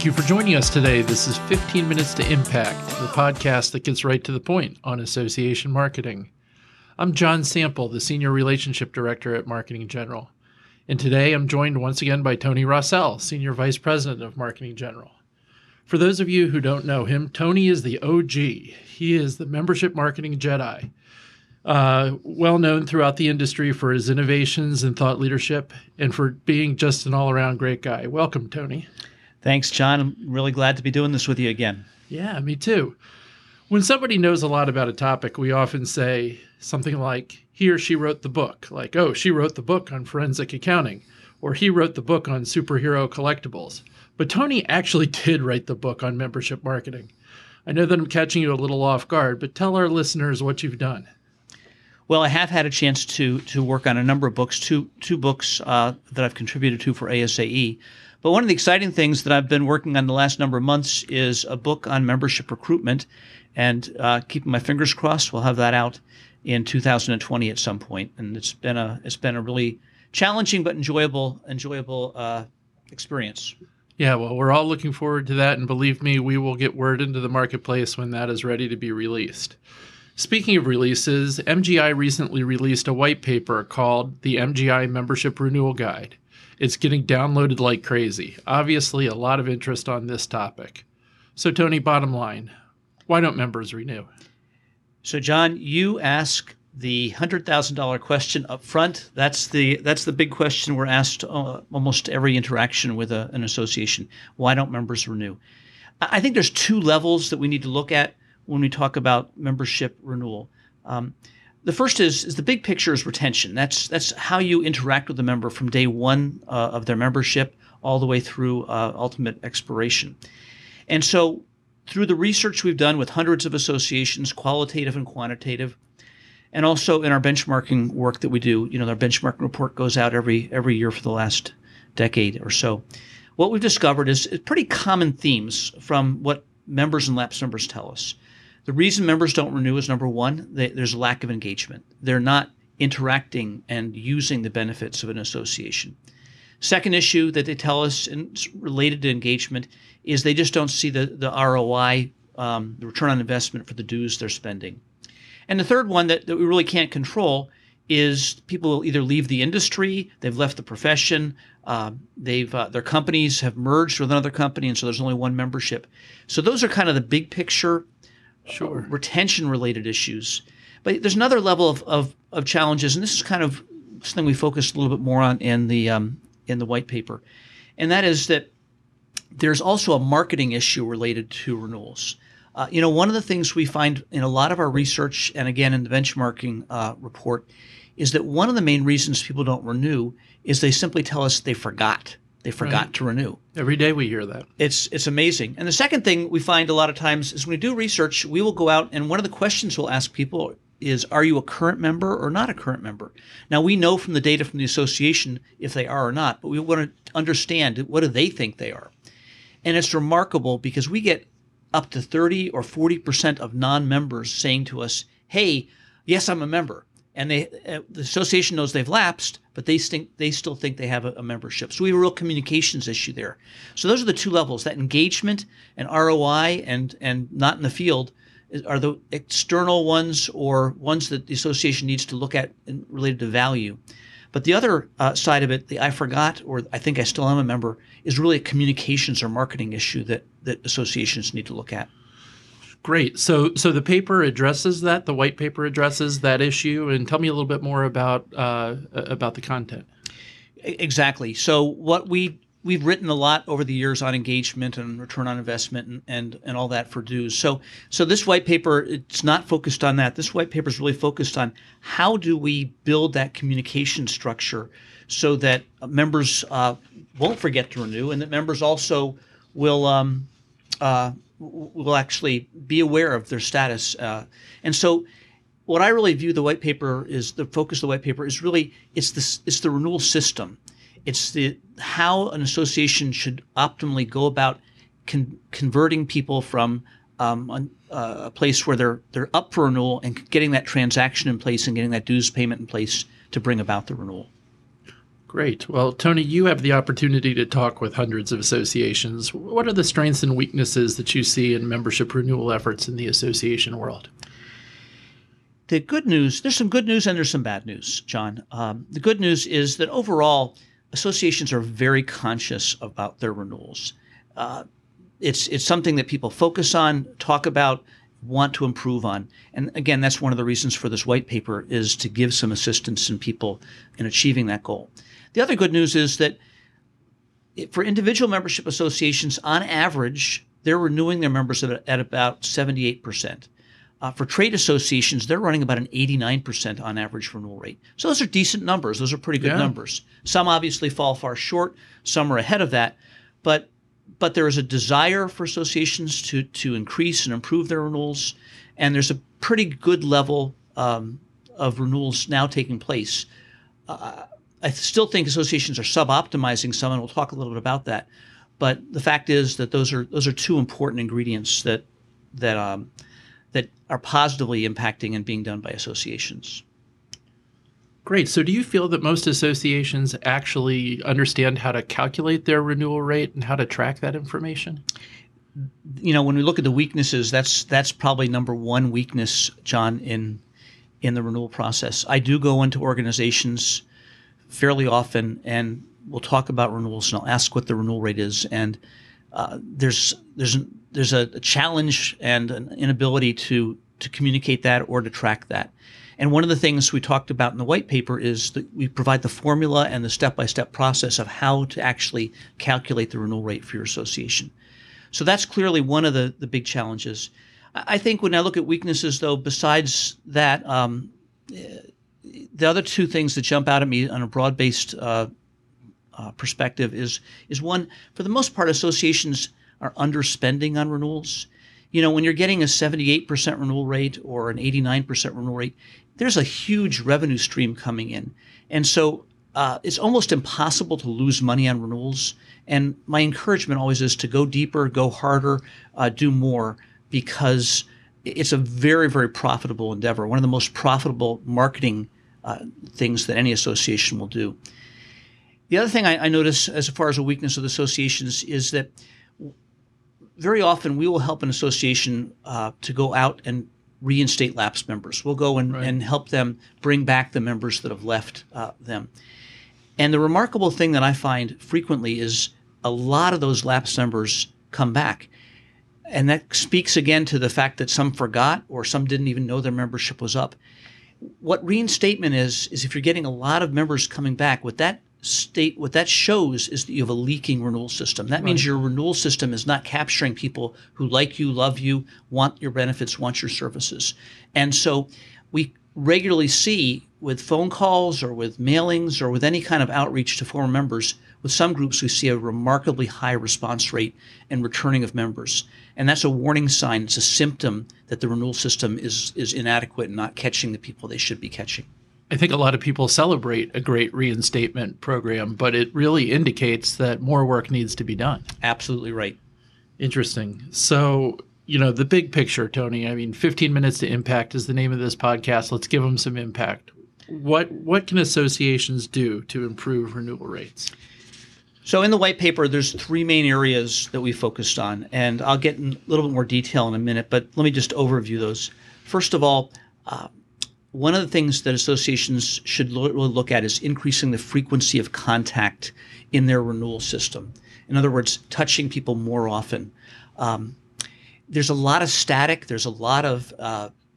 Thank you for joining us today. This is 15 Minutes to Impact, the podcast that gets right to the point on association marketing. I'm John Sample, the Senior Relationship Director at Marketing General. And today I'm joined once again by Tony Rossell, Senior Vice President of Marketing General. For those of you who don't know him, Tony is the OG. He is the membership marketing Jedi, well known throughout the industry for his innovations and thought leadership and for being just an all-around great guy. Welcome, Tony. Thanks, John. I'm really glad to be doing this with you again. Yeah, me too. When somebody knows a lot about a topic, we often say something like, he or she wrote the book. Like, oh, she wrote the book on forensic accounting, or he wrote the book on superhero collectibles. But Tony actually did write the book on membership marketing. I know that I'm catching you a little off guard, but tell our listeners what you've done. Well, I have had a chance to work on a number of books, two books that I've contributed to for ASAE. But one of the exciting things that I've been working on the last number of months is a book on membership recruitment, and keeping my fingers crossed, we'll have that out in 2020 at some point. And it's been a really challenging but enjoyable experience. Yeah, well, we're all looking forward to that, and believe me, we will get word into the marketplace when that is ready to be released. Speaking of releases, MGI recently released a white paper called the MGI Membership Renewal Guide. It's getting downloaded like crazy. Obviously, a lot of interest on this topic. So, Tony, bottom line, why don't members renew? So, John, you ask the $100,000 question up front. That's the big question we're asked almost every interaction with an association. Why don't members renew? I think there's two levels that we need to look at when we talk about membership renewal. The first is the big picture is retention. That's how you interact with the member from day one of their membership all the way through ultimate expiration. And so through the research we've done with hundreds of associations, qualitative and quantitative, and also in our benchmarking work that we do, our benchmarking report goes out every year for the last decade or so. What we've discovered is pretty common themes from what members and lapsed members tell us. The reason members don't renew is, number one, there's a lack of engagement. They're not interacting and using the benefits of an association. Second issue that they tell us, and it's related to engagement, is they just don't see the ROI, the return on investment for the dues they're spending. And the third one that we really can't control is people will either leave the industry, they've left the profession, their companies have merged with another company, and so there's only one membership. So those are kind of the big picture. Sure. Retention-related issues. But there's another level of challenges, and this is kind of something we focused a little bit more on in the white paper, and that is that there's also a marketing issue related to renewals. One of the things we find in a lot of our research, and again in the benchmarking report, is that one of the main reasons people don't renew is they simply tell us they forgot. They forgot to renew. Every day we hear that. It's amazing. And the second thing we find a lot of times is when we do research, we will go out and one of the questions we'll ask people is, are you a current member or not a current member? Now, we know from the data from the association if they are or not, but we want to understand what do they think they are. And it's remarkable because we get up to 30 or 40% of non-members saying to us, hey, yes, I'm a member. And the association knows they've lapsed, but they still think they have a membership. So we have a real communications issue there. So those are the two levels, that engagement and ROI and not in the field are the external ones or ones that the association needs to look at related to value. But the other side of it, the I forgot or I think I still am a member, is really a communications or marketing issue that associations need to look at. Great. So the paper addresses that. The white paper addresses that issue. And tell me a little bit more about the content. Exactly. So what we've written a lot over the years on engagement and return on investment and all that for dues. So this white paper, it's not focused on that. This white paper is really focused on how do we build that communication structure so that members won't forget to renew and that members also will actually be aware of their status. And so what I really view the white paper is, the focus of the white paper is really, it's the renewal system. It's how an association should optimally go about converting people from a place where they're up for renewal and getting that transaction in place and getting that dues payment in place to bring about the renewal. Great. Well, Tony, you have the opportunity to talk with hundreds of associations. What are the strengths and weaknesses that you see in membership renewal efforts in the association world? The good news, there's some good news and there's some bad news, John. The good news is that overall, associations are very conscious about their renewals. It's something that people focus on, talk about, want to improve on. And again, that's one of the reasons for this white paper is to give some assistance in people in achieving that goal. The other good news is that for individual membership associations, on average, they're renewing their members at about 78%. For trade associations, they're running about an 89% on average renewal rate. So those are decent numbers. Those are pretty good numbers. Some obviously fall far short. Some are ahead of that. But there is a desire for associations to increase and improve their renewals. And there's a pretty good level of renewals now taking place. I still think associations are sub-optimizing some, and we'll talk a little bit about that. But the fact is that those are two important ingredients that are positively impacting and being done by associations. Great. So do you feel that most associations actually understand how to calculate their renewal rate and how to track that information? You know, when we look at the weaknesses, that's probably number one weakness, John, in the renewal process. I do go into organizations fairly often, and we'll talk about renewals, and I'll ask what the renewal rate is. And there's a challenge and an inability to communicate that or to track that. And one of the things we talked about in the white paper is that we provide the formula and the step-by-step process of how to actually calculate the renewal rate for your association. So that's clearly one of the big challenges. I think when I look at weaknesses, though, besides that, the other two things that jump out at me on a broad-based perspective is one, for the most part, associations are underspending on renewals. You know, when you're getting a 78% renewal rate or an 89% renewal rate, there's a huge revenue stream coming in. And so it's almost impossible to lose money on renewals. And my encouragement always is to go deeper, go harder, do more, because it's a very, very profitable endeavor, one of the most profitable marketing things that any association will do. The other thing I notice as far as a weakness of associations is that very often we will help an association to go out and reinstate lapsed members. We'll go and help them bring back the members that have left them. And the remarkable thing that I find frequently is a lot of those lapsed members come back. And that speaks again to the fact that some forgot or some didn't even know their membership was up. What reinstatement is if you're getting a lot of members coming back, what that shows is that you have a leaking renewal system. That means your renewal system is not capturing people who like you, love you, want your benefits, want your services. And so we regularly see with phone calls or with mailings or with any kind of outreach to former members, with some groups we see a remarkably high response rate and returning of members. And that's a warning sign. It's a symptom that the renewal system is inadequate and not catching the people they should be catching. I think a lot of people celebrate a great reinstatement program, but it really indicates that more work needs to be done. Absolutely right. Interesting. So, you know, the big picture, Tony, I mean, 15 Minutes to Impact is the name of this podcast. Let's give them some impact. What can associations do to improve renewal rates? So in the white paper, there's three main areas that we focused on, and I'll get in a little bit more detail in a minute, but let me just overview those. First of all, one of the things that associations should look at is increasing the frequency of contact in their renewal system. In other words, touching people more often. There's a lot of static. There's a lot of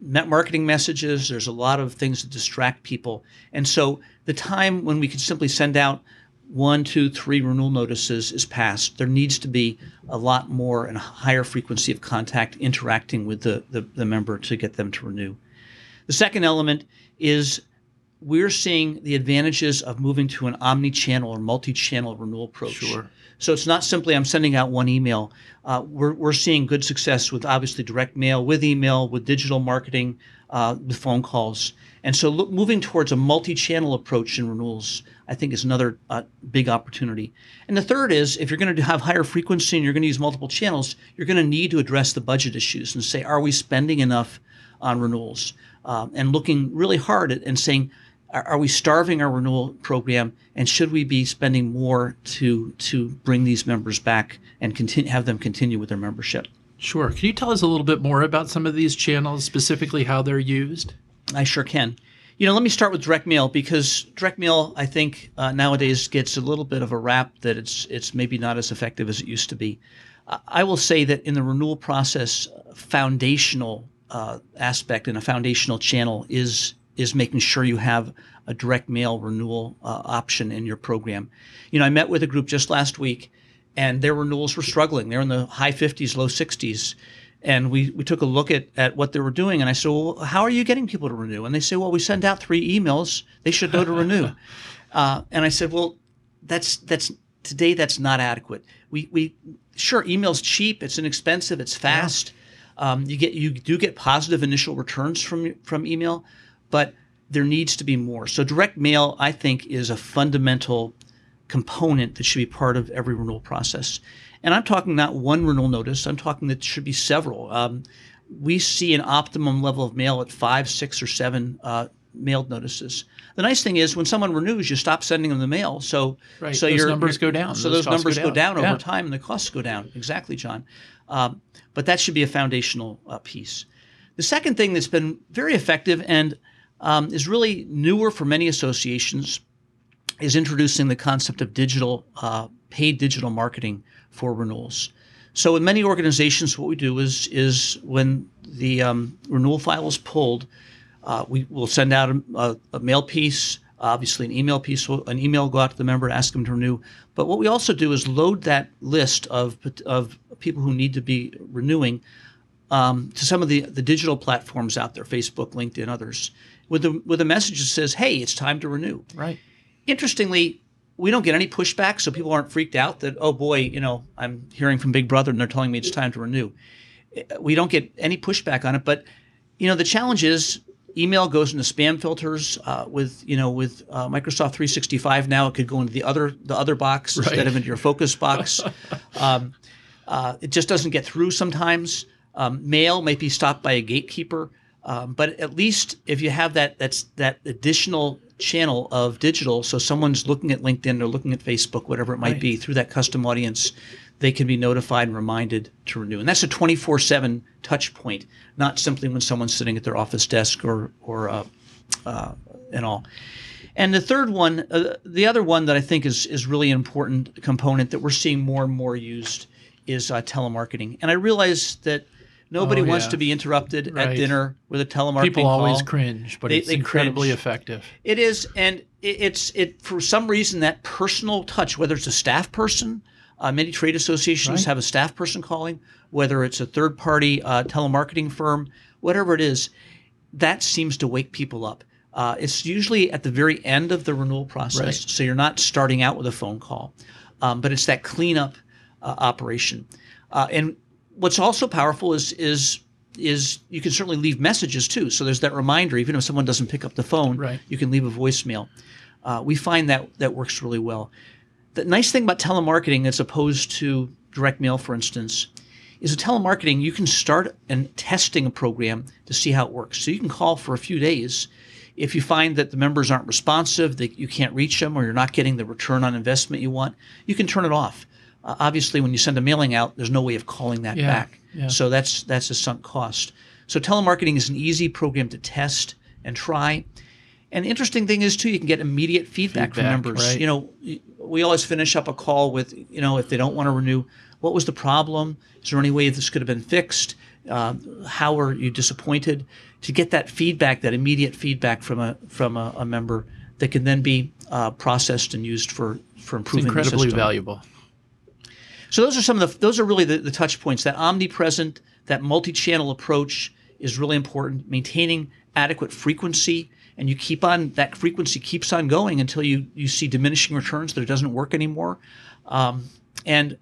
marketing messages. There's a lot of things that distract people. And so the time when we could simply send out 1, 2, 3 renewal notices is past. There needs to be a lot more and a higher frequency of contact interacting with the member to get them to renew. The second element is we're seeing the advantages of moving to an omni-channel or multi-channel renewal approach. Sure. So it's not simply I'm sending out one email. We're seeing good success with obviously direct mail, with email, with digital marketing, with phone calls. And so moving towards a multi-channel approach in renewals, I think, is another big opportunity. And the third is if you're going to have higher frequency and you're going to use multiple channels, you're going to need to address the budget issues and say, are we spending enough on renewals? And looking really hard at and saying, Are we starving our renewal program, and should we be spending more to bring these members back and continue, have them continue with their membership? Sure. Can you tell us a little bit more about some of these channels, specifically how they're used? I sure can. You know, let me start with direct mail, because direct mail, I think, nowadays gets a little bit of a rap that it's maybe not as effective as it used to be. I will say that in the renewal process, foundational aspect and a foundational channel is making sure you have a direct mail renewal option in your program. You know, I met with a group just last week, and their renewals were struggling. They're in the high 50s, low 60s. And we took a look at what they were doing. And I said, well, how are you getting people to renew? And they say, well, we send out 3 emails. They should go to renew. And I said, well, today that's not adequate. We sure, email's cheap. It's inexpensive. It's fast. Yeah. You do get positive initial returns from email, but there needs to be more. So direct mail, I think, is a fundamental component that should be part of every renewal process. And I'm talking not one renewal notice. I'm talking that should be several. We see an optimum level of mail at 5, 6, or 7 mailed notices. The nice thing is when someone renews, you stop sending them the mail. So, right. So your numbers go down. So those numbers go down over time, and the costs go down. Exactly, John. But that should be a foundational piece. The second thing that's been very effective and is really newer for many associations is introducing the concept of digital paid digital marketing for renewals. So in many organizations, what we do is when the renewal file is pulled, we will send out a mail piece, obviously an email piece. An email will go out to the member, ask them to renew. But what we also do is load that list of people who need to be renewing to some of the digital platforms out there, Facebook, LinkedIn, others, with a message that says, hey, it's time to renew. Right. Interestingly, we don't get any pushback, so people aren't freaked out that, oh boy, you know, I'm hearing from Big Brother and they're telling me it's time to renew. We don't get any pushback on it, but you know, the challenge is email goes into spam filters. With Microsoft 365 now, it could go into the other box instead of into your focus box. It just doesn't get through sometimes. Mail may be stopped by a gatekeeper, but at least if you have that additional channel of digital, so someone's looking at LinkedIn or looking at Facebook, whatever it might be, through that custom audience, they can be notified and reminded to renew. And that's a 24/7 touch point, not simply when someone's sitting at their office desk or and all. And the third one, the other one that I think is really an important component that we're seeing more and more used is telemarketing. And I realize that nobody wants to be interrupted at dinner with a telemarketing People always call. Cringe, but it's incredibly effective. It is, and it's for some reason, that personal touch, whether it's a staff person, many trade associations have a staff person calling, whether it's a third-party telemarketing firm, whatever it is, that seems to wake people up. It's usually at the very end of the renewal process, so you're not starting out with a phone call, but it's that cleanup operation. And what's also powerful is you can certainly leave messages too. So there's that reminder, even if someone doesn't pick up the phone, you can leave a voicemail. We find that works really well. The nice thing about telemarketing as opposed to direct mail, for instance, is with telemarketing, you can start testing a program to see how it works. So you can call for a few days. If you find that the members aren't responsive, that you can't reach them, or you're not getting the return on investment you want, you can turn it off. Obviously, when you send a mailing out, there's no way of calling that back. Yeah. So that's a sunk cost. So telemarketing is an easy program to test and try. And the interesting thing is, too, you can get immediate feedback from members. Right. You know, we always finish up a call with, you know, if they don't want to renew, what was the problem? Is there any way this could have been fixed? How are you disappointed? To get that feedback, that immediate feedback from a member that can then be processed and used for improving the system. It's incredibly valuable. So those are really the touch points. That omnipresent, that multi-channel approach is really important. Maintaining adequate frequency, and you keep on that frequency keeps on going until you see diminishing returns that it doesn't work anymore. And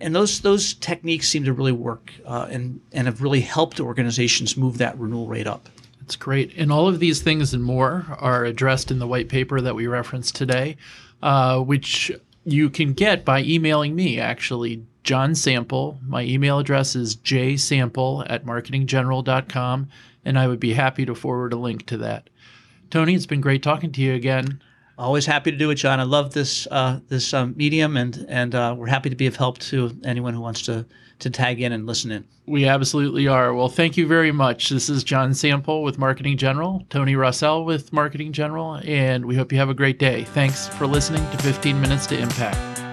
those techniques seem to really work and have really helped organizations move that renewal rate up. That's great. And all of these things and more are addressed in the white paper that we referenced today, which you can get by emailing me, actually, John Sample. My email address is jsample@marketinggeneral.com, and I would be happy to forward a link to that. Tony, it's been great talking to you again. Always happy to do it, John. I love this medium, and we're happy to be of help to anyone who wants to tag in and listen in. We absolutely are. Well, thank you very much. This is John Sample with Marketing General, Tony Rossell with Marketing General, and we hope you have a great day. Thanks for listening to 15 Minutes to Impact.